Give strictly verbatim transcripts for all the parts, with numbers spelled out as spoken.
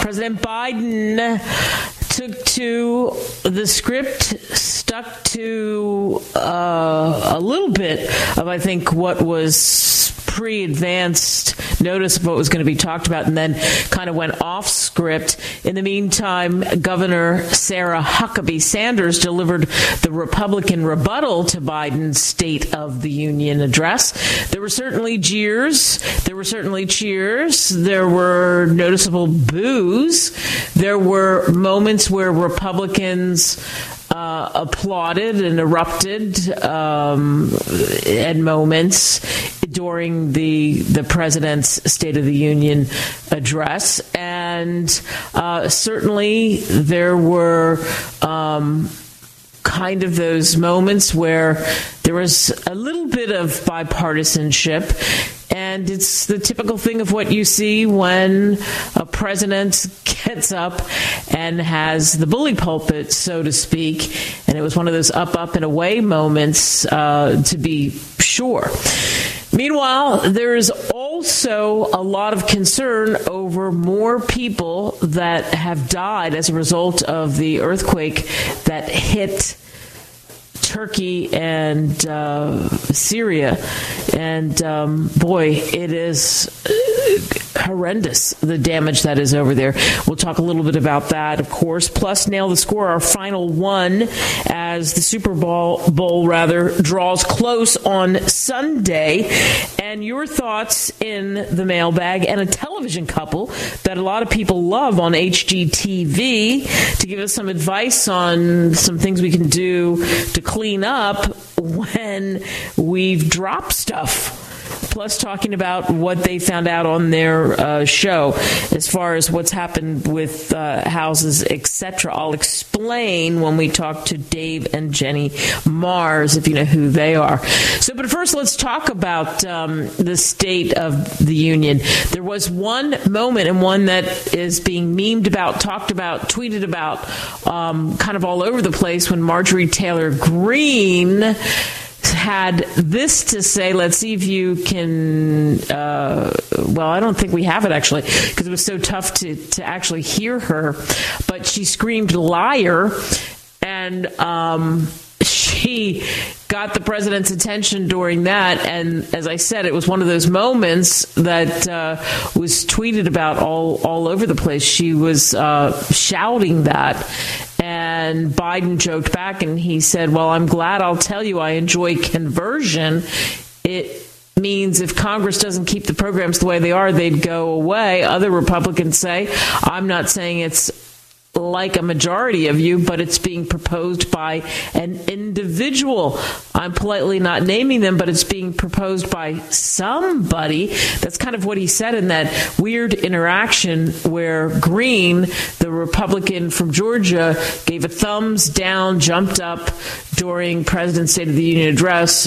President Biden took to the script, stuck to uh, a little bit of, I think, what was pre-advanced notice of what was going to be talked about, and then kind of went off script. In the meantime, Governor Sarah Huckabee Sanders delivered the Republican rebuttal to Biden's State of the Union address. There were certainly jeers. There were certainly cheers. There were noticeable boos. There were moments where Republicans Uh, applauded and erupted um, at moments during the the president's State of the Union address, and uh, certainly there were um, kind of those moments where there was a little bit of bipartisanship. And it's the typical thing of what you see when a president gets up and has the bully pulpit, so to speak. And it was one of those up, up, and away moments, uh, to be sure. Meanwhile, there is also a lot of concern over more people that have died as a result of the earthquake that hit Turkey and uh, Syria, and um, boy, it is horrendous, the damage that is over there. We'll talk a little bit about that, of course. Plus, nail the score, our final one, as the Super Bowl, Bowl rather, draws close on Sunday. And your thoughts in the mailbag, and a television couple that a lot of people love on H G T V to give us some advice on some things we can do to clean up when we've dropped stuff. Plus, talking about what they found out on their uh, show as far as what's happened with uh, houses, et cetera. I'll explain when we talk to Dave and Jenny Marrs, if you know who they are. So, but first, let's talk about um, the State of the Union. There was one moment, and one that is being memed about, talked about, tweeted about, um, kind of all over the place, when Marjorie Taylor Greene had this to say. Let's see if you can, uh, well, I don't think we have it, actually, because it was so tough to, to actually hear her. But she screamed liar, and um, she got the president's attention during that. And as I said, it was one of those moments that uh, was tweeted about all, all over the place. She was uh, shouting that. And Biden joked back, and he said, well, I'm glad I'll tell you I enjoy conversion. It means if Congress doesn't keep the programs the way they are, they'd go away. Other Republicans say, I'm not saying it's like a majority of you, but it's being proposed by an individual. I'm politely not naming them, but it's being proposed by somebody. That's kind of what he said in that weird interaction where Greene, the Republican from Georgia, gave a thumbs down, jumped up during President's State of the Union address,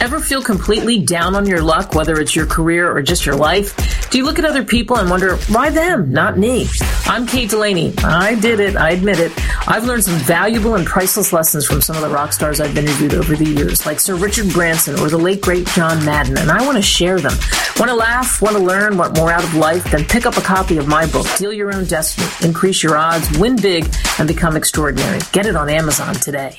Ever feel completely down on your luck, whether it's your career or just your life? Do you look at other people and wonder, why them, not me? I'm Kate Delaney. I did it. I admit it. I've learned some valuable and priceless lessons from some of the rock stars I've interviewed over the years, like Sir Richard Branson or the late, great John Madden, and I want to share them. Want to laugh? Want to learn? Want more out of life? Then pick up a copy of my book, Deal Your Own Destiny, Increase Your Odds, Win Big, and Become Extraordinary. Get it on Amazon today.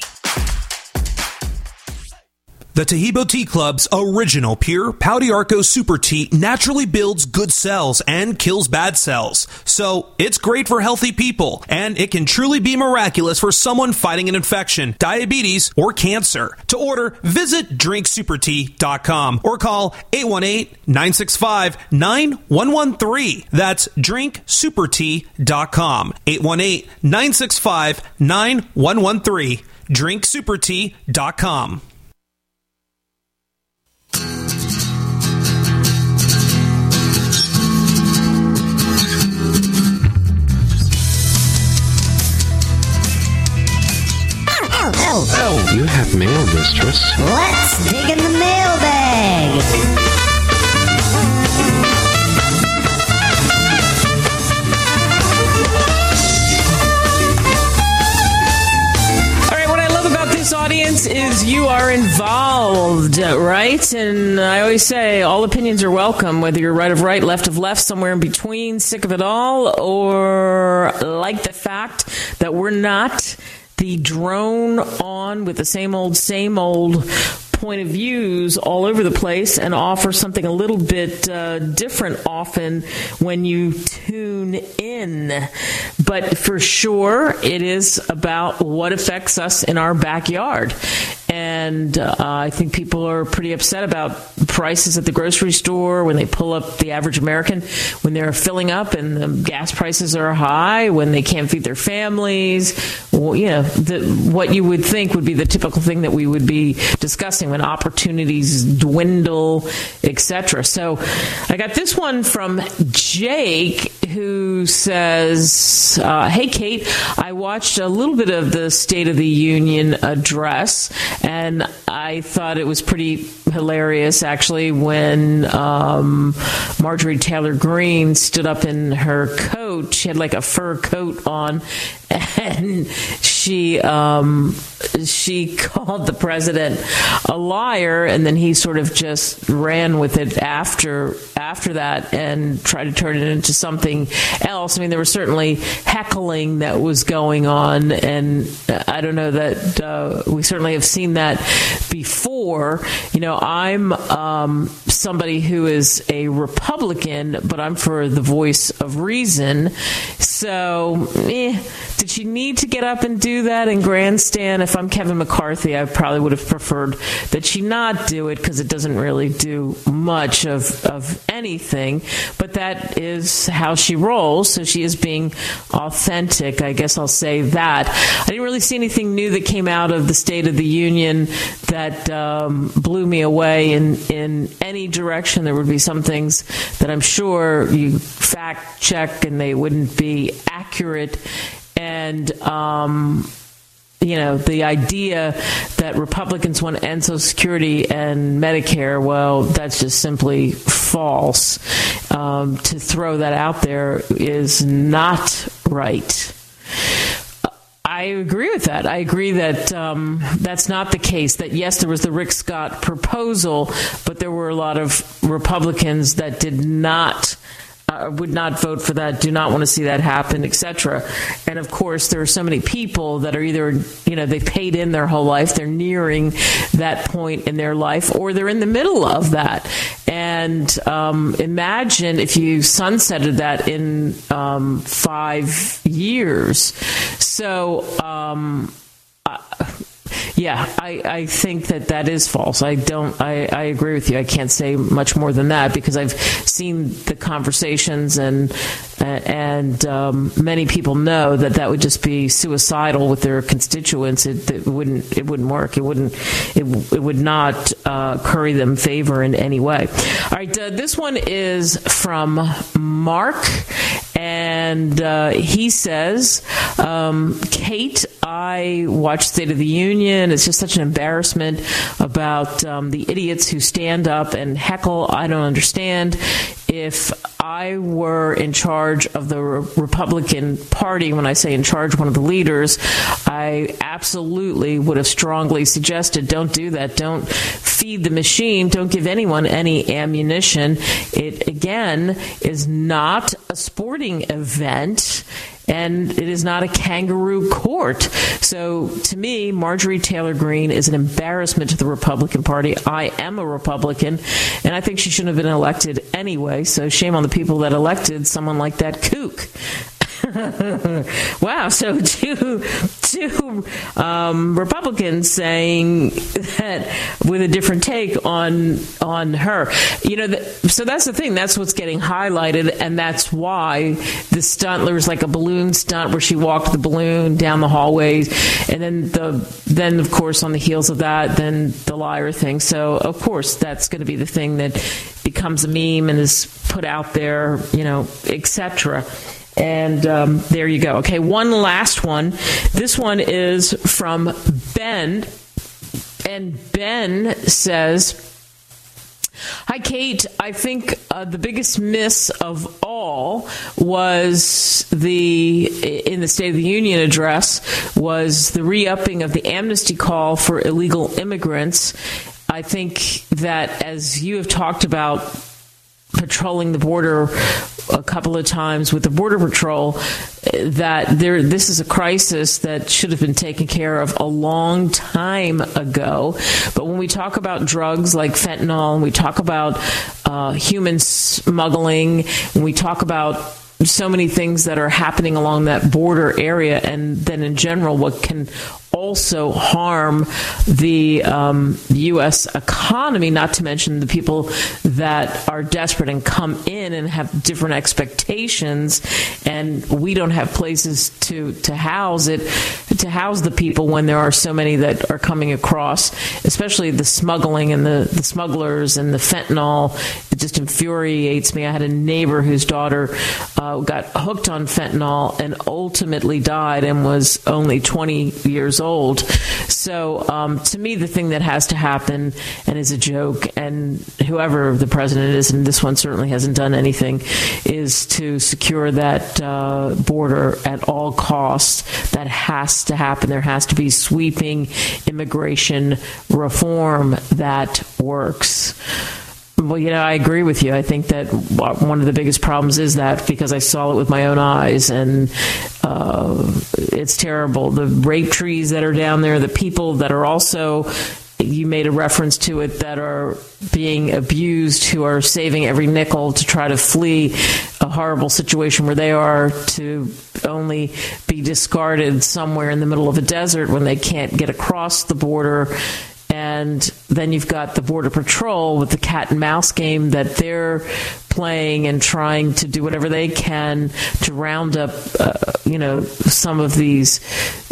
The Tohibo Tea Club's original pure Pouty Arco Super Tea naturally builds good cells and kills bad cells. So, it's great for healthy people, and it can truly be miraculous for someone fighting an infection, diabetes, or cancer. To order, visit drink super tea dot com or call eight one eight, nine six five, nine one one three. That's drink super tea dot com. eight one eight, nine six five, nine one one three. drink super tea dot com. Oh, you have mail, mistress. Let's dig in the mailbag. All right, what I love about this audience is you are involved, right? And I always say all opinions are welcome, whether you're right of right, left of left, somewhere in between, sick of it all, or like the fact that we're not the drone on with the same old, same old point of views all over the place, and offer something a little bit uh, different often when you tune in. But for sure, it is about what affects us in our backyard. And uh, I think people are pretty upset about prices at the grocery store when they pull up the average American, when they're filling up and the gas prices are high, when they can't feed their families. Well, you know, the, what you would think would be the typical thing that we would be discussing when opportunities dwindle, et cetera. So I got this one from Jake, who says, uh, hey, Kate, I watched a little bit of the State of the Union address, and I thought it was pretty hilarious, actually, when um, Marjorie Taylor Greene stood up in her coat. She had like a fur coat on, and she um, she called the president a liar, and then he sort of just ran with it after after that and tried to turn it into something else. I mean, there was certainly heckling that was going on, and I don't know that uh, we certainly have seen that before. You know, I'm um, somebody who is a Republican, but I'm for the voice of reason. So, eh, did she need to get up and do do that and grandstand. If I'm Kevin McCarthy, I probably would have preferred that she not do it because it doesn't really do much of, of anything. But that is how she rolls, so she is being authentic. I guess I'll say that. I didn't really see anything new that came out of the State of the Union that um, blew me away in, in any direction. There would be some things that I'm sure you fact check and they wouldn't be accurate. And, um, you know, the idea that Republicans want to end Social Security and Medicare, well, that's just simply false. Um, to throw that out there is not right. I agree with that. I agree that um, that's not the case, that, yes, there was the Rick Scott proposal, but there were a lot of Republicans that did not Uh, would not vote for that, do not want to see that happen, et cetera. And, of course, there are so many people that are either, you know, they've paid in their whole life, they're nearing that point in their life, or they're in the middle of that. And um, imagine if you sunsetted that in um, five years. So, um, I, yeah, I, I think that that is false. I don't. I, I agree with you. I can't say much more than that because I've seen the conversations and and um, many people know that that would just be suicidal with their constituents. It, it wouldn't. It wouldn't work. It wouldn't. It, it would not uh, curry them favor in any way. All right. Uh, this one is from Mark, and uh, he says, um, "Kate, I watched State of the Union. It's just such an embarrassment about um, the idiots who stand up and heckle. I don't understand. If I were in charge of the Re- Republican Party, when I say in charge, one of the leaders, I absolutely would have strongly suggested don't do that. Don't feed the machine. Don't give anyone any ammunition. It, again, is not a sporting event. And it is not a kangaroo court. So, to me, Marjorie Taylor Greene is an embarrassment to the Republican Party. I am a Republican, and I think she shouldn't have been elected anyway. So, shame on the people that elected someone like that kook." Wow. So two, two um, Republicans saying that with a different take on on her. You know, th- so that's the thing. That's what's getting highlighted, and that's why the stunt, there was like a balloon stunt where she walked the balloon down the hallways, and then the then of course on the heels of that, then the liar thing. So of course that's going to be the thing that becomes a meme and is put out there, you know, et cetera. And um, there you go. Okay, one last one. This one is from Ben. And Ben says, "Hi, Kate. I think uh, the biggest miss of all was the, in the State of the Union address, was the re-upping of the amnesty call for illegal immigrants. I think that, as you have talked about, patrolling the border a couple of times with the Border Patrol, that there this is a crisis that should have been taken care of a long time ago. But when we talk about drugs like fentanyl, and we talk about uh, human smuggling, and we talk about so many things that are happening along that border area, and then in general what can also harm the um, U S economy, not to mention the people that are desperate and come in and have different expectations, and we don't have places to, to house it, to house the people when there are so many that are coming across, especially the smuggling and the, the smugglers and the fentanyl. It just infuriates me. I had a neighbor whose daughter uh, got hooked on fentanyl and ultimately died and was only twenty years old. old. So um, to me, the thing that has to happen and is a joke, and whoever the president is, and this one certainly hasn't done anything, is to secure that uh, border at all costs. That has to happen. There has to be sweeping immigration reform that works. Well, you know, I agree with you. I think that one of the biggest problems is that, because I saw it with my own eyes, and uh, it's terrible. The rape trees that are down there, the people that are also you made a reference to it, that are being abused, who are saving every nickel to try to flee a horrible situation where they are to only be discarded somewhere in the middle of a desert when they can't get across the border. And then you've got the Border Patrol with the cat and mouse game that they're playing and trying to do whatever they can to round up, uh, you know, some of these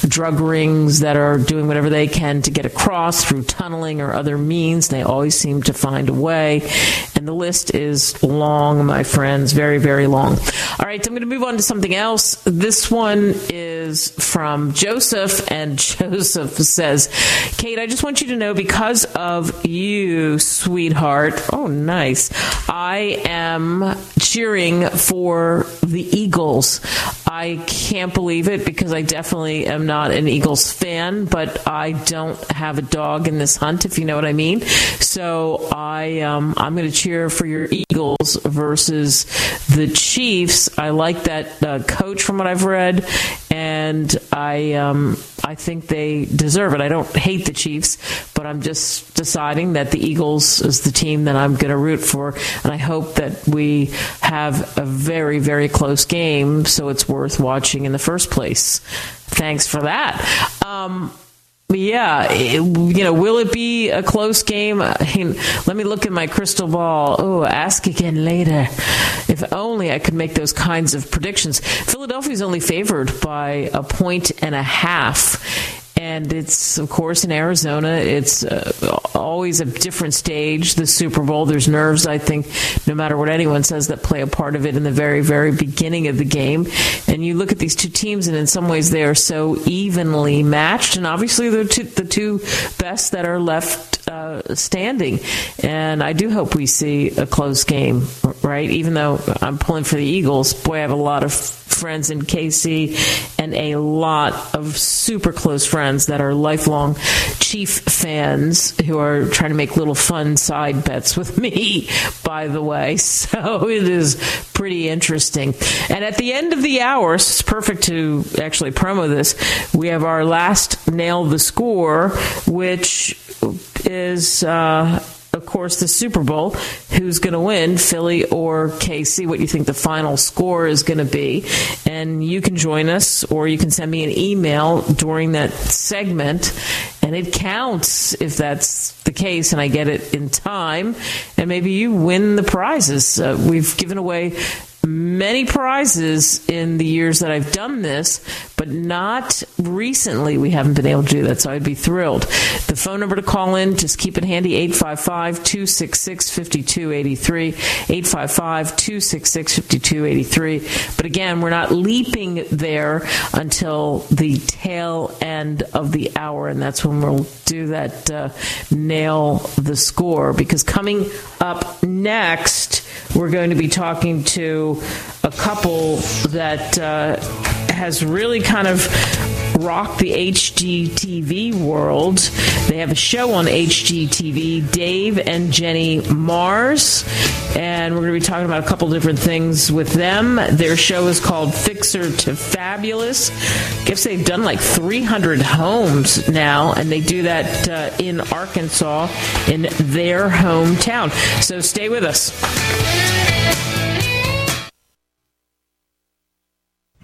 drug rings that are doing whatever they can to get across through tunneling or other means. They always seem to find a way. And the list is long, my friends, very, very long. All right, so I'm going to move on to something else. This one is from Joseph, and Joseph says, Kate, I just want you to know, because of you, sweetheart, oh, nice, I am cheering for the Eagles. I can't believe it, because I definitely am not an Eagles fan, but I don't have a dog in this hunt, if you know what I mean. So I, um, I'm going to cheer for your Eagles versus the Chiefs. I like that uh, coach from what I've read, and I um, I think they deserve it. I don't hate the Chiefs, but I'm just deciding that the Eagles is the team that I'm going to root for, and I hope that we have a very, very close game so it's worth watching in the first place. Thanks for that. Um, yeah, it, you know, will it be a close game? I mean, let me look at my crystal ball. Oh, ask again later. If only I could make those kinds of predictions. Philadelphia's only favored by a point and a half. And it's, of course, in Arizona. It's uh, always a different stage, the Super Bowl. There's nerves, I think, no matter what anyone says, that play a part of it in the very, very beginning of the game. And you look at these two teams, and in some ways they are so evenly matched. And obviously they're two, the two best that are left uh, standing. And I do hope we see a close game, right? Even though I'm pulling for the Eagles, boy, I have a lot of friends in K C and a lot of super close friends that are lifelong Chief fans who are trying to make little fun side bets with me, by the way. So it is pretty interesting. And at the end of the hour, so it's perfect to actually promo this, we have our last Nail the Score, which is... Uh, Of course, the Super Bowl, who's going to win, Philly or K C, what you think the final score is going to be. And you can join us, or you can send me an email during that segment, and it counts if that's the case, and I get it in time, and maybe you win the prizes. Uh, we've given away many prizes in the years that I've done this, but not recently. We haven't been able to do that, so I'd be thrilled. The phone number to call in, just keep it handy, eight five five, two six six, five two eight three, eight five five, two six six, five two eight three. But again, we're not leaping there until the tail end of the hour, and that's when we'll do that uh, Nail the Score, because coming up next, we're going to be talking to a couple that uh, has really kind of rocked the H G T V world. They have a show on H G T V, Dave and Jenny Marrs, and we're going to be talking about a couple different things with them. Their show is called Fixer to Fabulous. I guess they've done like three hundred homes now, and they do that uh, in Arkansas, in their hometown. So stay with us.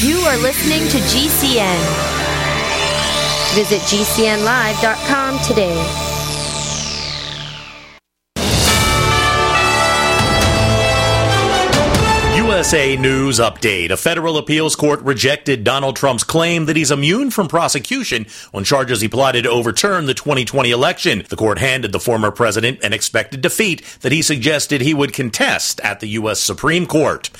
You are listening to G C N. Visit G C N Live dot com today. U S A News Update. A federal appeals court rejected Donald Trump's claim that he's immune from prosecution on charges he plotted to overturn the twenty twenty election. The court handed the former president an expected defeat that he suggested he would contest at the U S Supreme Court.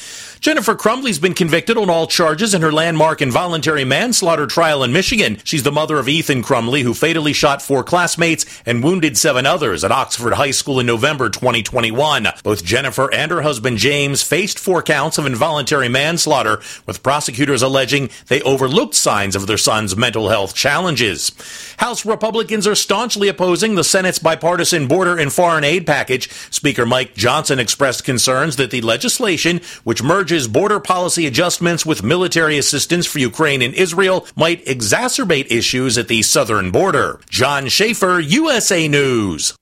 Jennifer Crumbley's been convicted on all charges in her landmark involuntary manslaughter trial in Michigan. She's the mother of Ethan Crumbley, who fatally shot four classmates and wounded seven others at Oxford High School in November twenty twenty-one. Both Jennifer and her husband James faced four counts of involuntary manslaughter, with prosecutors alleging they overlooked signs of their son's mental health challenges. House Republicans are staunchly opposing the Senate's bipartisan border and foreign aid package. Speaker Mike Johnson expressed concerns that the legislation, which merges border policy adjustments with military assistance for Ukraine and Israel, might exacerbate issues at the southern border. John Schaefer, U S A News.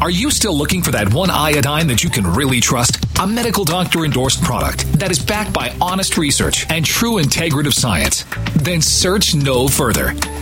Are you still looking for that one iodine that you can really trust? A medical doctor-endorsed product that is backed by honest research and true integrative science. Then search no further.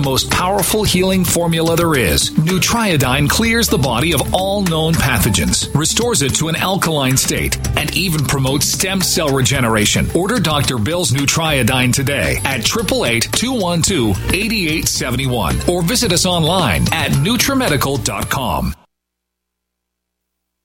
most powerful healing formula there is. Nutriodine clears the body of all known pathogens, restores it to an alkaline state, and even promotes stem cell regeneration. Order Doctor Bill's Nutriodine today at eight eight eight, two one two, eight eight seven one or visit us online at Nutramedical dot com.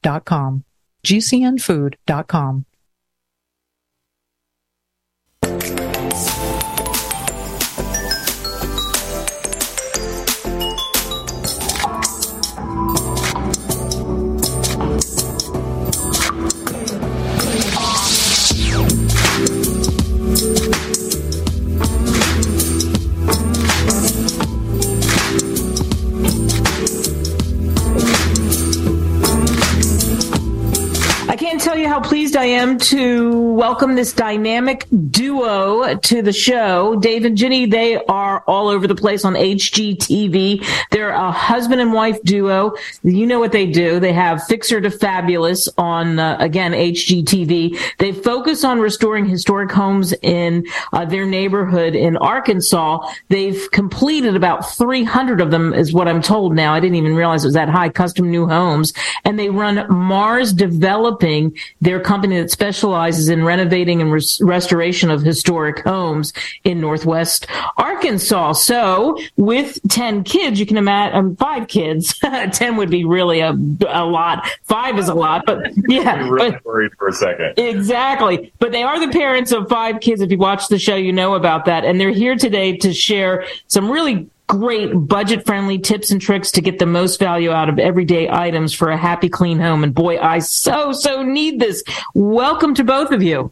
dot com, G C N food dot com. How pleased I am to welcome this dynamic duo to the show. Dave and Jenny, they are all over the place on H G T V. They're a husband and wife duo. You know what they do. They have Fixer to Fabulous on, uh, again, H G T V. They focus on restoring historic homes in uh, their neighborhood in Arkansas. They've completed about three hundred of them, is what I'm told now. I didn't even realize it was that high, custom new homes. And they run Marrs Developing, their company that specializes in renovating and res- restoration of historic homes in Northwest Arkansas. So with ten kids, you can imagine, um, five kids, ten would be really a, a lot. Five is a lot, but yeah. I'm really but, worried for a second. Exactly. But they are the parents of five kids. If you watch the show, you know about that. And they're here today to share some really great budget-friendly tips and tricks to get the most value out of everyday items for a happy, clean home. And boy, I so, so need this. Welcome to both of you.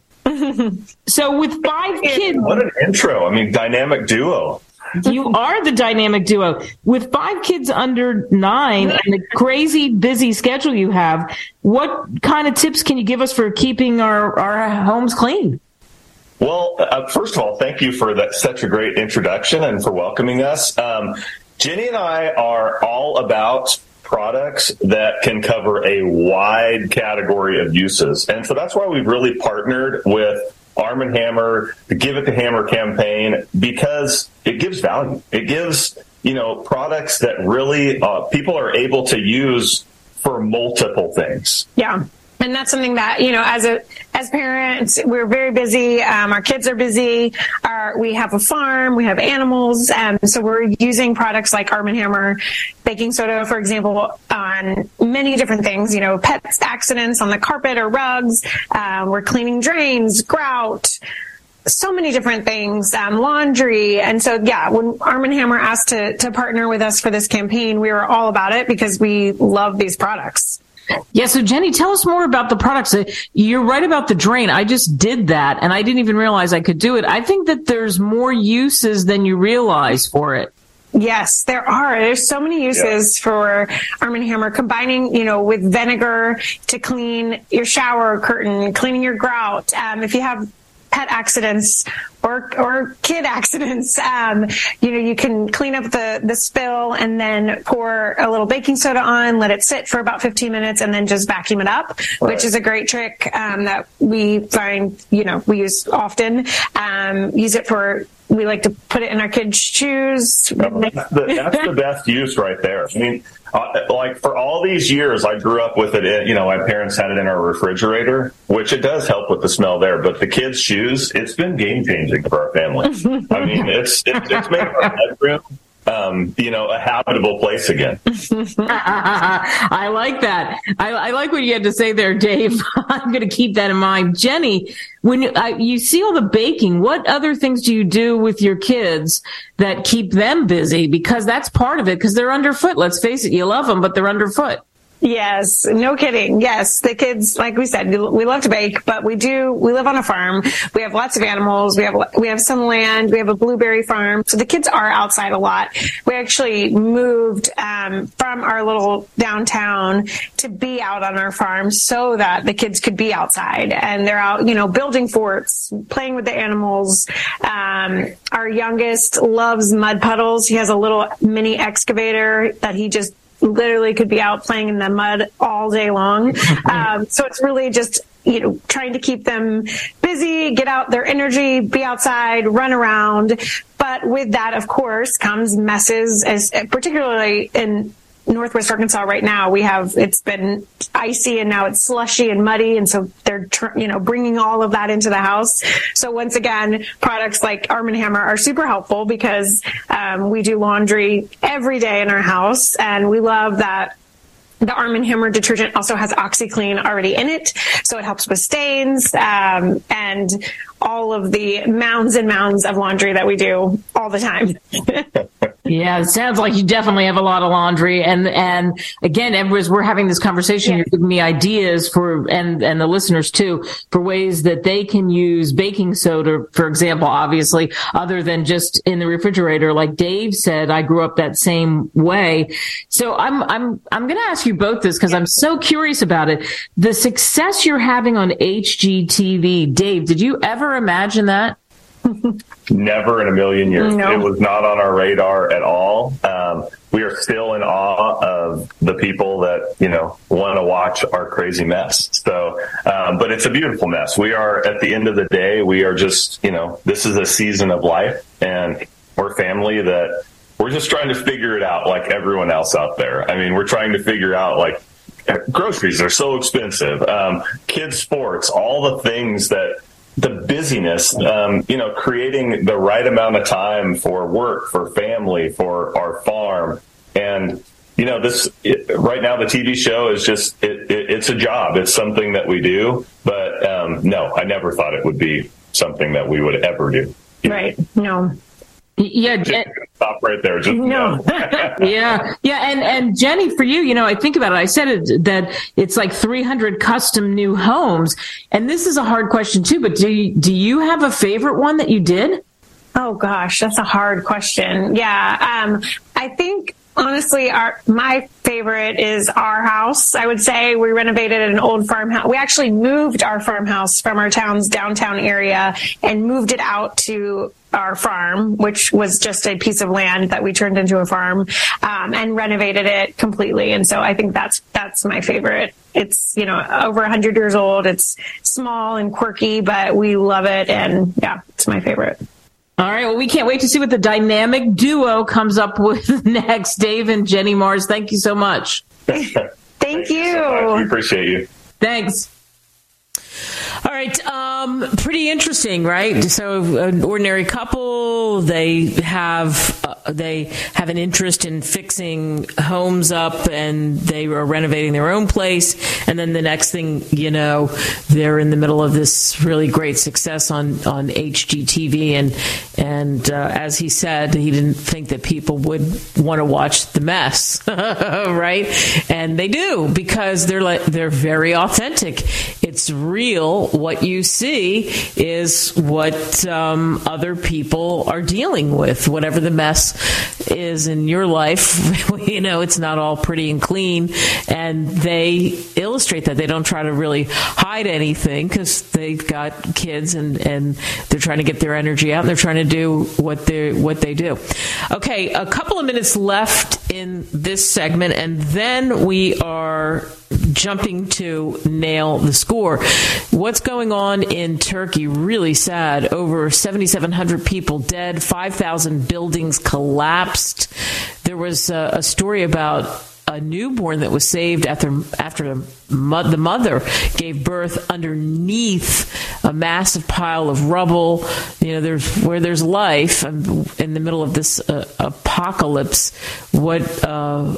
So with five kids... What an intro. I mean, dynamic duo. You are the dynamic duo. With five kids under nine and the crazy busy schedule you have, what kind of tips can you give us for keeping our, our homes clean? Well, uh, first of all, thank you for that, such a great introduction and for welcoming us. Um, Jenny and I are all about products that can cover a wide category of uses. And so that's why we've really partnered with Arm and Hammer, the Give It to Hammer campaign, because it gives value. It gives, you know, products that really uh, people are able to use for multiple things. Yeah. And that's something that, you know, as a as parents, we're very busy. Um, our kids are busy. Our, we have a farm. We have animals. Um, so we're using products like Arm and Hammer baking soda, for example, on many different things, you know, pets, accidents on the carpet or rugs. Um, we're cleaning drains, grout, so many different things, um, laundry. And so, yeah, when Arm and Hammer asked to, to partner with us for this campaign, we were all about it because we love these products. Yeah, so Jenny, tell us more about the products. You're right about the drain. I just did that, and I didn't even realize I could do it. I think that there's more uses than you realize for it. Yes, there are. There's so many uses yeah. for Arm and Hammer, combining, you know, with vinegar to clean your shower curtain, cleaning your grout. Um, if you have pet accidents or or kid accidents, um, you know, you can clean up the, the spill and then pour a little baking soda on, let it sit for about fifteen minutes, and then just vacuum it up, right. which is a great trick um, that we find, you know, we use often. Um, use it for, we like to put it in our kids' shoes. No, that's, the, that's the best use right there. I mean, Uh, like for all these years, I grew up with it. In, you know, my parents had it in our refrigerator, which it does help with the smell there. But the kids' shoes, it's been game changing for our family. I mean, it's it's, it's made our bedroom, um, you know, a habitable place again. I like that. I, I like what you had to say there, Dave. I'm going to keep that in mind, Jenny. When you, uh, you see all the baking, what other things do you do with your kids that keep them busy? Because that's part of it, because they're underfoot. Let's face it, you love them, but they're underfoot. Yes, no kidding. Yes, the kids, like we said, we love to bake, but we do, we live on a farm. We have lots of animals. We have, we have some land. We have a blueberry farm. So the kids are outside a lot. We actually moved um, from our little downtown to be out on our farm so that the kids could be outside, and they're out, you know, building forts, playing with the animals. Um, our youngest loves mud puddles. He has a little mini excavator that he just literally could be out playing in the mud all day long. Um, so it's really just, you know, trying to keep them busy, get out their energy, be outside, run around. But with that, of course, comes messes, as particularly in Northwest Arkansas right now. We have, it's been icy and now it's slushy and muddy. And so they're, tr- you know, bringing all of that into the house. So once again, products like Arm and Hammer are super helpful because um, we do laundry every day in our house, and we love that. The Arm and Hammer detergent also has OxyClean already in it, so it helps with stains um, and all of the mounds and mounds of laundry that we do all the time. Yeah, it sounds like you definitely have a lot of laundry. And and again, as we're having this conversation, yeah. you're giving me ideas for, and, and the listeners too, for ways that they can use baking soda, for example, obviously, other than just in the refrigerator. Like Dave said, I grew up that same way. So I'm I'm I'm going to ask you both this because I'm so curious about it. The success you're having on H G T V, Dave, did you ever imagine that? Never in a million years. No. It was not on our radar at all. Um, we are still in awe of the people that, you know, want to watch our crazy mess. So, um, but it's a beautiful mess. We are, at the end of the day, we are just, you know, this is a season of life, and we're family that we're just trying to figure it out like everyone else out there. I mean, we're trying to figure out, like, groceries are so expensive. Um, kids' sports, all the things that, the busyness, um, you know, creating the right amount of time for work, for family, for our farm. And, you know, this it, right now, the T V show is just, it, it, it's a job. It's something that we do. But um, no, I never thought it would be something that we would ever do. Right. No. Yeah. Just stop right there. Just no. no. yeah. Yeah. And, and Jenny, for you, you know, I think about it. I said it, that it's like three hundred custom new homes. And this is a hard question too, but do you, do you have a favorite one that you did? Oh gosh, that's a hard question. Yeah. Um, I think Honestly, our my favorite is our house. I would say we renovated an old farmhouse. We actually moved our farmhouse from our town's downtown area and moved it out to our farm, which was just a piece of land that we turned into a farm, um, and renovated it completely. And so I think that's that's my favorite. It's, you know, over one hundred years old. It's small and quirky, but we love it. And, yeah, it's my favorite. All right. Well, we can't wait to see what the dynamic duo comes up with next. Dave and Jenny Marrs, thank you so much. Thank, thank you. you so we appreciate you. Thanks. All right. Um, pretty interesting, right? So an ordinary couple, they have uh, they have an interest in fixing homes up, and they are renovating their own place. And then the next thing you know, they're in the middle of this really great success on, on H G T V. And, and uh, as he said, he didn't think that people would want to watch the mess, right? And they do, because they're like, they're very authentic. It's real. What you see is what um, other people are dealing with. Whatever the mess is in your life, you know, it's not all pretty and clean. And they illustrate that. They don't try to really hide anything, because they've got kids and, and they're trying to get their energy out. And they're trying to do what they what they do. Okay, a couple of minutes left in this segment, and then we are jumping to nail the score. What's going on in Turkey? Really sad. Over seventy-seven hundred people dead. five thousand buildings collapsed. There was a, a story about a newborn that was saved after after the mother gave birth underneath a massive pile of rubble. You know, there's where there's life in the middle of this uh, apocalypse. What uh,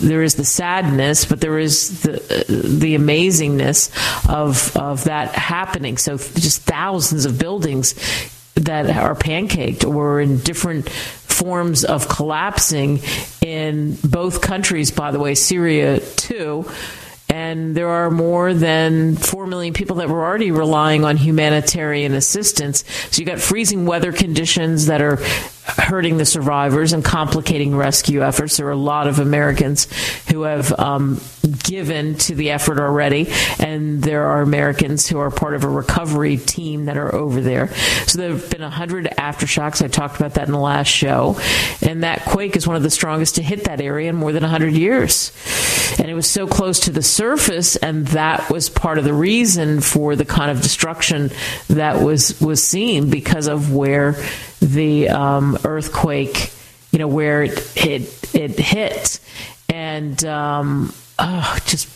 there is the sadness, but there is the uh, the amazingness of of that happening. So just thousands of buildings that are pancaked or in different forms of collapsing in both countries, by the way, Syria too. And there are more than four million people that were already relying on humanitarian assistance. So you got freezing weather conditions that are hurting the survivors and complicating rescue efforts. There are a lot of Americans who have um, given to the effort already, and there are Americans who are part of a recovery team that are over there. So there have been one hundred aftershocks. I talked about that in the last show. And that quake is one of the strongest to hit that area in more than one hundred years. And it was so close to the surface, and that was part of the reason for the kind of destruction that was, was seen, because of where the um, earthquake, you know, where it it, it hit, and um, oh, just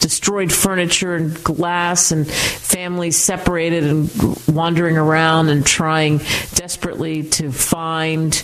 destroyed furniture and glass, and families separated and wandering around and trying desperately to find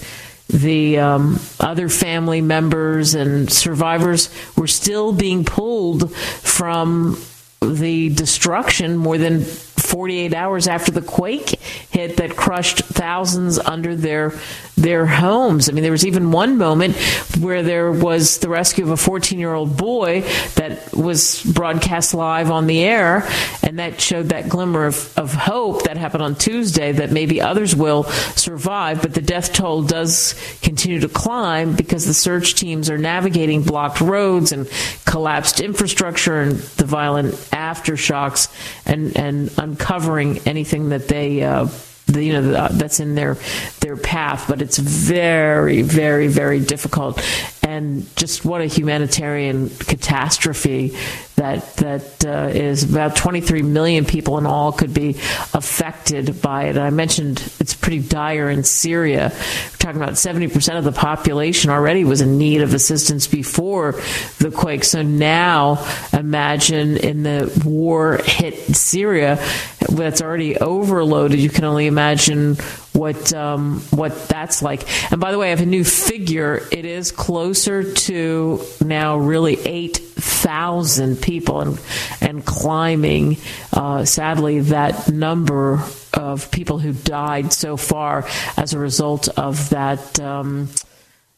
the um, other family members. And survivors were still being pulled from the destruction more than forty-eight hours after the quake hit that crushed thousands under their their homes. I mean, there was even one moment where there was the rescue of a fourteen-year-old boy that was broadcast live on the air, and that showed that glimmer of, of hope that happened on Tuesday, that maybe others will survive. But the death toll does continue to climb, because the search teams are navigating blocked roads and collapsed infrastructure and the violent aftershocks, and, and uncovering anything that they uh, the, you know the, uh, that's in their their path. But it's very, very, very difficult, and just what a humanitarian catastrophe that that uh, is. About twenty-three million people in all could be affected by it. And I mentioned it's pretty dire in Syria. We're talking about seventy percent of the population already was in need of assistance before the quake. So now imagine in the war hit Syria that's already overloaded. You can only imagine what um, what that's like. And by the way, I have a new figure. It is closer to now really eight thousand people and, and climbing. Uh, sadly, that number of people who died so far as a result of that um,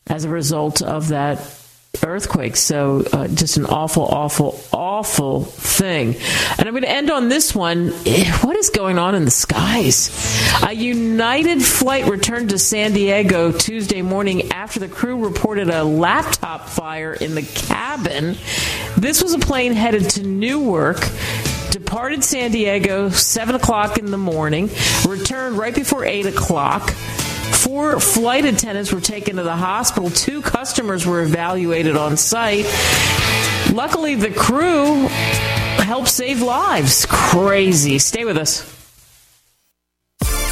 as a result of that earthquake. So uh, just an awful, awful, awful thing. And I'm going to end on this one. What is going on in the skies? A United flight returned to San Diego Tuesday morning after the crew reported a laptop fire in the cabin. This was a plane headed to Newark. Departed San Diego seven o'clock in the morning, returned right before eight o'clock. Four flight attendants were taken to the hospital. Two customers were evaluated on site. Luckily, the crew helped save lives. Crazy. Stay with us.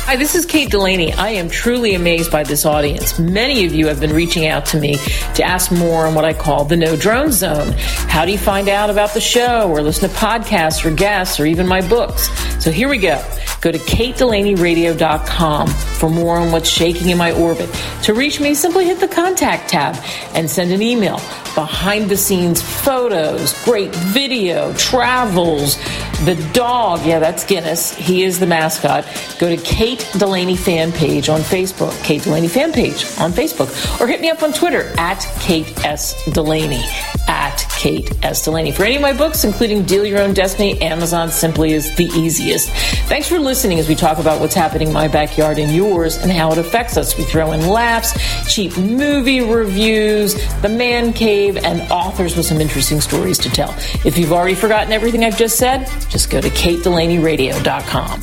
Hi, this is Kate Delaney. I am truly amazed by this audience. Many of you have been reaching out to me to ask more on what I call the No Drone Zone. How do you find out about the show or listen to podcasts or guests or even my books? So here we go. Go to Kate Delaney Radio dot com for more on what's shaking in my orbit. To reach me, simply hit the contact tab and send an email. Behind the scenes photos, great video, travels, the dog. Yeah, that's Guinness. He is the mascot. Go to Kate Delaney fan page on Facebook, Kate Delaney fan page on Facebook, or hit me up on Twitter at Kate S. Delaney, at Kate S. Delaney. For any of my books, including Deal Your Own Destiny, Amazon simply is the easiest. Thanks for listening as we talk about what's happening in my backyard and yours and how it affects us. We throw in laughs, cheap movie reviews, the man cave, and authors with some interesting stories to tell. If you've already forgotten everything I've just said, just go to Kate Delaney Radio dot com.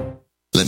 Let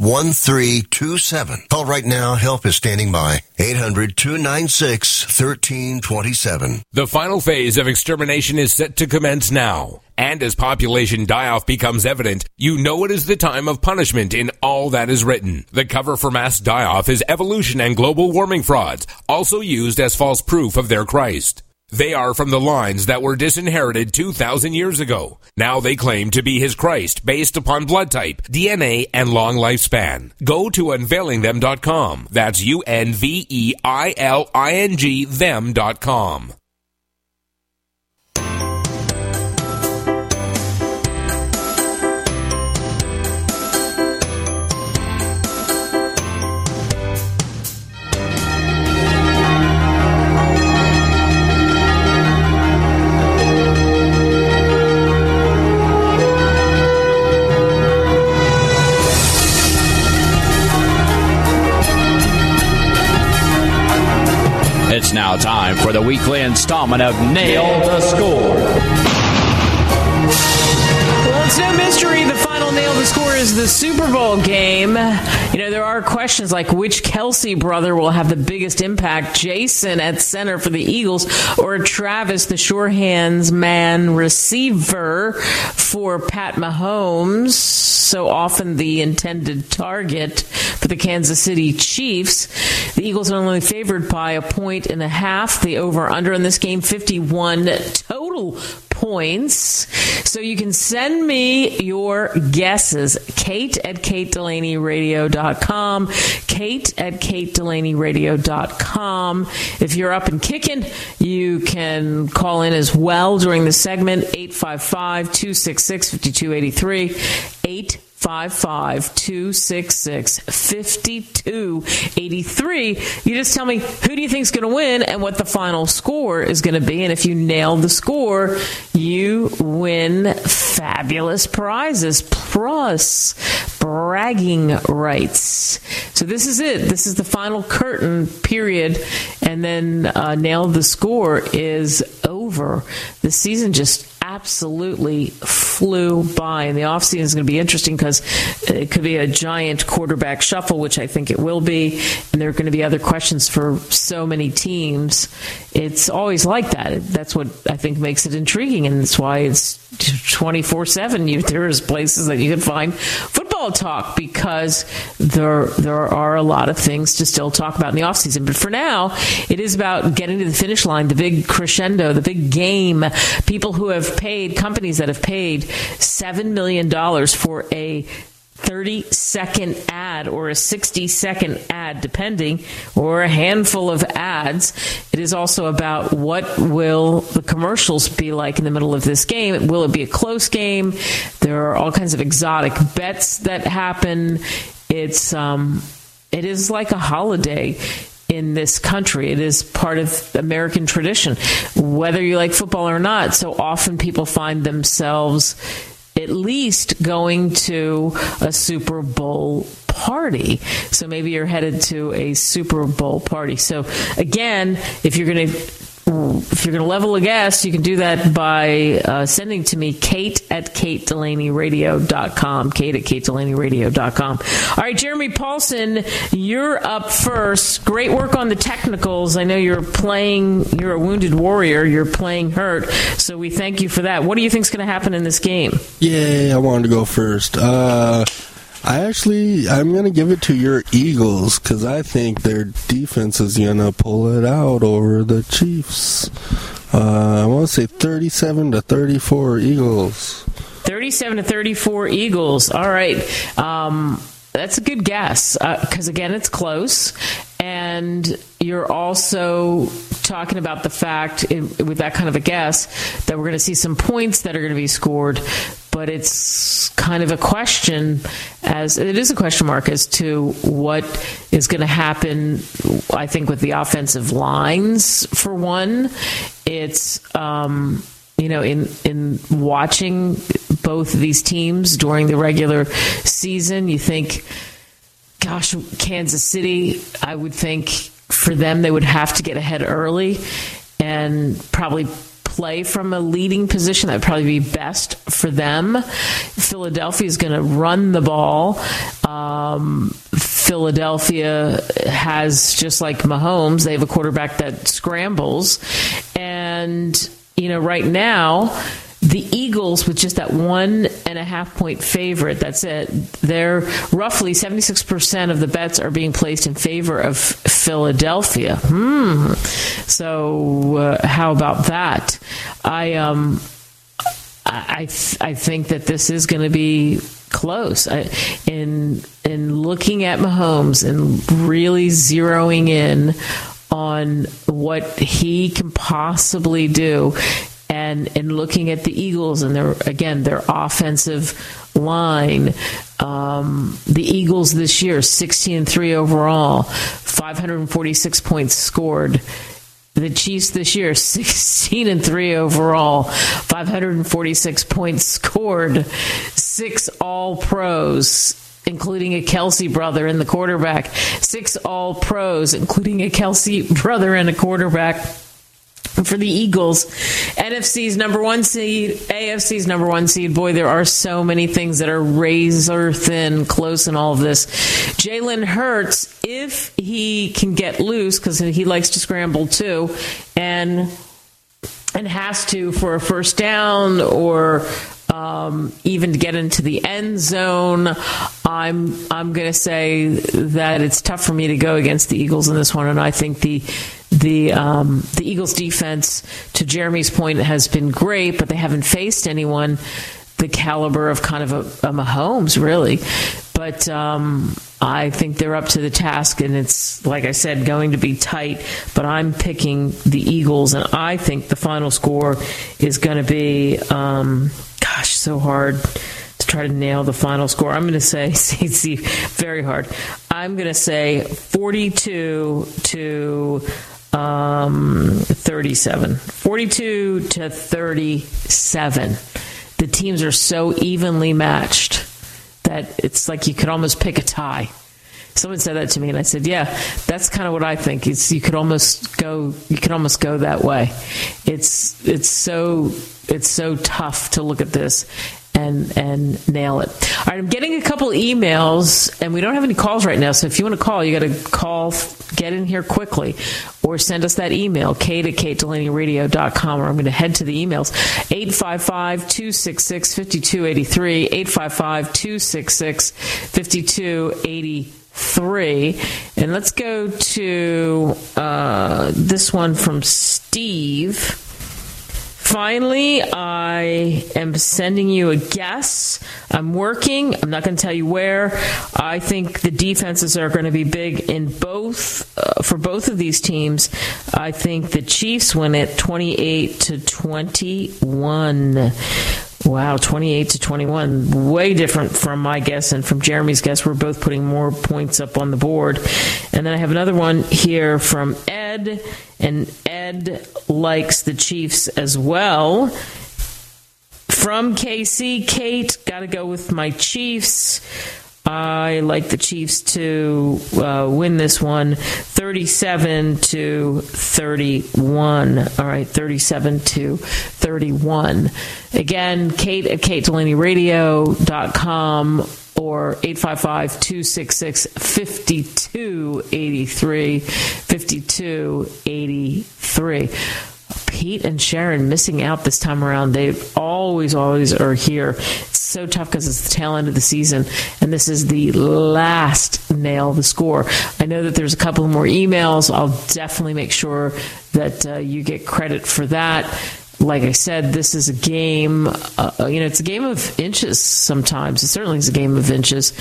one three two seven. Call right now. Help is standing by. eight hundred two nine six one three two seven. The final phase of extermination is set to commence now. And as population die-off becomes evident, you know it is the time of punishment in all that is written. The cover for mass die-off is evolution and global warming frauds, also used as false proof of their Christ. They are from the lines that were disinherited two thousand years ago. Now they claim to be his Christ based upon blood type, D N A, and long lifespan. Go to unveiling them dot com. That's U N V E I L I N G them dot com. It's now time for the weekly installment of Nail the Score. Well, it's no mystery. The final Nail the Score is the Super Bowl game. You know, there are questions like which Kelce brother will have the biggest impact, Jason at center for the Eagles or Travis, the sure hands man receiver for Pat Mahomes, so often the intended target for the Kansas City Chiefs. The Eagles are only favored by a point and a half. The over-under in this game, fifty-one total points. So you can send me your guesses. Kate at Kate Delaney Radio dot com. Kate at Kate Delaney Radio dot com. If you're up and kicking, you can call in as well during the segment. eight five five two six six five two eight three. eight five five two six six five two eight three. eight five five, two six six, five two eight three. You just tell me who do you think is going to win and what the final score is going to be. And if you nail the score, you win fabulous prizes plus bragging rights. So this is it. This is the final curtain, period. And then uh, nail the score is over. The season just absolutely flew by, and the offseason is going to be interesting because it could be a giant quarterback shuffle, which I think it will be, and there are going to be other questions for so many teams. It's always like that. That's what I think makes it intriguing, and that's why it's twenty-four seven. You, there's places that you can find football talk because there, there are a lot of things to still talk about in the offseason. But for now, it is about getting to the finish line, the big crescendo, the big game. People who have paid Paid, companies that have paid seven million dollars for a thirty-second ad or a sixty-second ad, depending, or a handful of ads. It is also about what will the commercials be like in the middle of this game. Will it be a close game? There are all kinds of exotic bets that happen. It's um, it is like a holiday in this country. It is part of American tradition, whether you like football or not. So often people find themselves at least going to a Super Bowl party. So maybe you're headed to a Super Bowl party. So again, if you're going to If you're going to level a guess, you can do that by uh, sending to me, Kate at Kate Delaney Radio dot com. Kate at Kate Delaney Radio dot com. All right, Jeremy Paulson, you're up first. Great work on the technicals. I know you're playing, you're a wounded warrior. You're playing hurt. So we thank you for that. What do you think is going to happen in this game? Yeah, I wanted to go first. Uh, I actually, I'm going to give it to your Eagles because I think their defense is going to pull it out over the Chiefs. Uh, I want to say thirty-seven to thirty-four Eagles. thirty-seven to thirty-four Eagles. All right. Um, that's a good guess because, uh, again, it's close. And you're also talking about the fact, it, with that kind of a guess, that we're going to see some points that are going to be scored. But it's kind of a question, as it is a question mark as to what is going to happen, I think, with the offensive lines, for one. It's, um, you know, in, in watching both of these teams during the regular season, you think, gosh, Kansas City, I would think for them they would have to get ahead early and probably play from a leading position. That would probably be best for them. Philadelphia is going to run the ball. Um, Philadelphia has, just like Mahomes, they have a quarterback that scrambles. And, you know, right now, the Eagles, with just that one and a half point favorite, that's it. They're roughly seventy-six percent of the bets are being placed in favor of Philadelphia. Hmm. So uh, how about that? I um, I th- I think that this is going to be close. I, in in looking at Mahomes and really zeroing in on what he can possibly do. And in looking at the Eagles and their, again, their offensive line, um, the Eagles this year, sixteen and three overall, five hundred forty-six points scored. The Chiefs this year, sixteen and three overall, five hundred forty-six points scored, six all pros, including a Kelce brother in the quarterback, six all pros, including a Kelce brother and a quarterback. For the Eagles, N F C's number one seed, A F C's number one seed. Boy, there are so many things that are razor thin, close in all of this. Jalen Hurts, if he can get loose, because he likes to scramble too, and and has to for a first down or um, even to get into the end zone, I'm I'm going to say that it's tough for me to go against the Eagles in this one, and I think the The um, the Eagles' defense, to Jeremy's point, has been great, but they haven't faced anyone the caliber of kind of a, a Mahomes, really. But um, I think they're up to the task, and it's, like I said, going to be tight. But I'm picking the Eagles, and I think the final score is going to be, um, gosh, so hard to to try to nail the final score. I'm going to say, see, see, very hard. I'm going to say forty-two to thirty-seven. forty-two to thirty-seven. The teams are so evenly matched that it's like you could almost pick a tie. Someone said that to me, and I said, yeah, that's kind of what I think. It's you could almost go you could almost go that way. It's it's so it's so tough to look at this and and nail it. All right, I'm getting a couple emails, and we don't have any calls right now, so if you want to call, you got to call, get in here quickly, or send us that email, kate at kate delaney radio dot com, or I'm going to head to the emails, eight five five, two six six, five two eight three, eight five five, two six six, five two eight three. Three. And let's go to uh, this one from Steve. Finally, I am sending you a guess. I'm working. I'm not going to tell you where. I think the defenses are going to be big in both uh, for both of these teams. I think the Chiefs win it twenty-eight to twenty-one. Wow, twenty-eight to twenty-one. Way different from my guess and from Jeremy's guess. We're both putting more points up on the board. And then I have another one here from Ed, and Ed likes the Chiefs as well. From K C, Kate, got to go with my Chiefs. I like the Chiefs to uh, win this one, thirty-seven to thirty-one. All right, thirty-seven to thirty-one. Again, Kate at kate delaney radio dot com or eight five five, two six six, five two eight three, five two eight three. Pete and Sharon missing out this time around. They always, always are here. It's so tough because it's the tail end of the season, and this is the last nail the score. I know that there's a couple more emails. I'll definitely make sure that uh, you get credit for that. Like I said, this is a game, uh, you know, it's a game of inches sometimes. It certainly is a game of inches.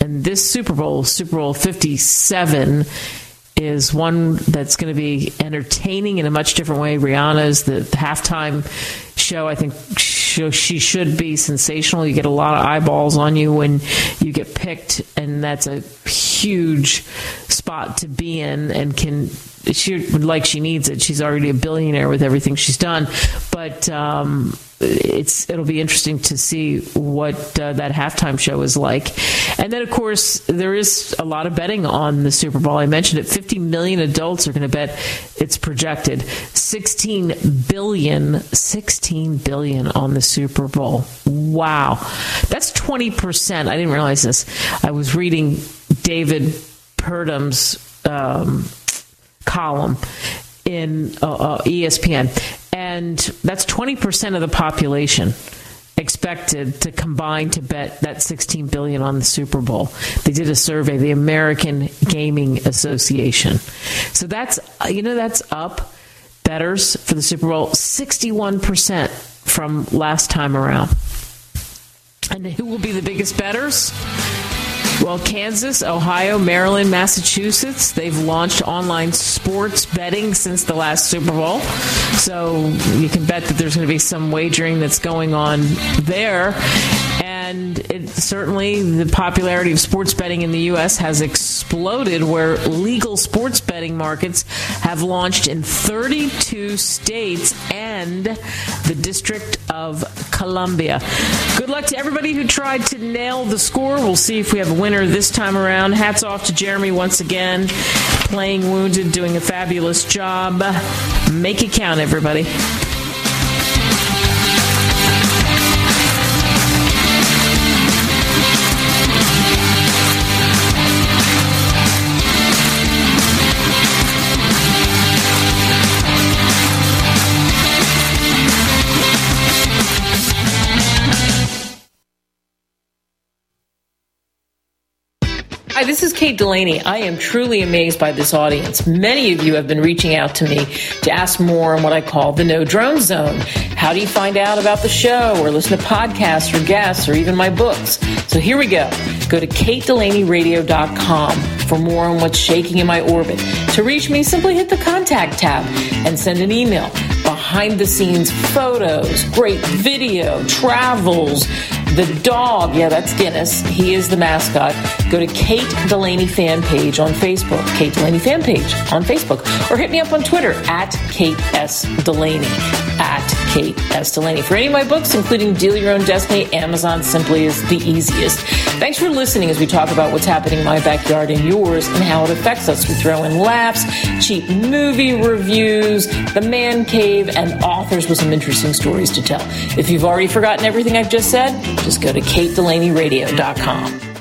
And this Super Bowl, Super Bowl fifty-seven, is one that's going to be entertaining in a much different way. Rihanna's the halftime show. I think she should be sensational. You get a lot of eyeballs on you when you get picked, and that's a huge spot to be in, and can she like she needs it. She's already a billionaire with everything she's done, but um, it's it'll be interesting to see what uh, that halftime show is like. And then, of course, there is a lot of betting on the Super Bowl. I mentioned it. fifty million adults are going to bet. It's projected sixteen billion on the Super Bowl. Wow. That's twenty percent. I didn't realize this. I was reading David Purdum's um, column in uh, uh, E S P N, and that's twenty percent of the population expected to combine to bet that sixteen billion dollars on the Super Bowl. They did a survey, the American Gaming Association. So that's, you know, that's up. Bettors for the Super Bowl, sixty-one percent from last time around. And who will be the biggest bettors? Well, Kansas, Ohio, Maryland, Massachusetts, they've launched online sports betting since the last Super Bowl. So you can bet that there's going to be some wagering that's going on there. And it, certainly the popularity of sports betting in the U S has exploded, where legal sports betting markets have launched in thirty-two states and the District of Columbia. Good luck to everybody who tried to nail the score. We'll see if we have a winner this time around. Hats off to Jeremy once again, playing Wounded, doing a fabulous job. Make it count, everybody. Hi, this is Kate Delaney. I am truly amazed by this audience. Many of you have been reaching out to me to ask more on what I call the No Drone Zone. How do you find out about the show, or listen to podcasts or guests, or even my books? So here we go. Go to kate delaney radio dot com for more on what's shaking in my orbit. To reach me, simply hit the contact tab and send an email. Behind the scenes photos, great video, travels, The dog, yeah, that's Guinness. He is the mascot. Go to Kate Delaney fan page on Facebook. Kate Delaney fan page on Facebook. Or hit me up on Twitter, at Kate S. Delaney. At Kate S. Delaney. For any of my books, including Deal Your Own Destiny, Amazon simply is the easiest. Thanks for listening as we talk about what's happening in my backyard and yours and how it affects us. We throw in laughs, cheap movie reviews, the man cave, and authors with some interesting stories to tell. If you've already forgotten everything I've just said, just go to Kate Delaney Radio dot com.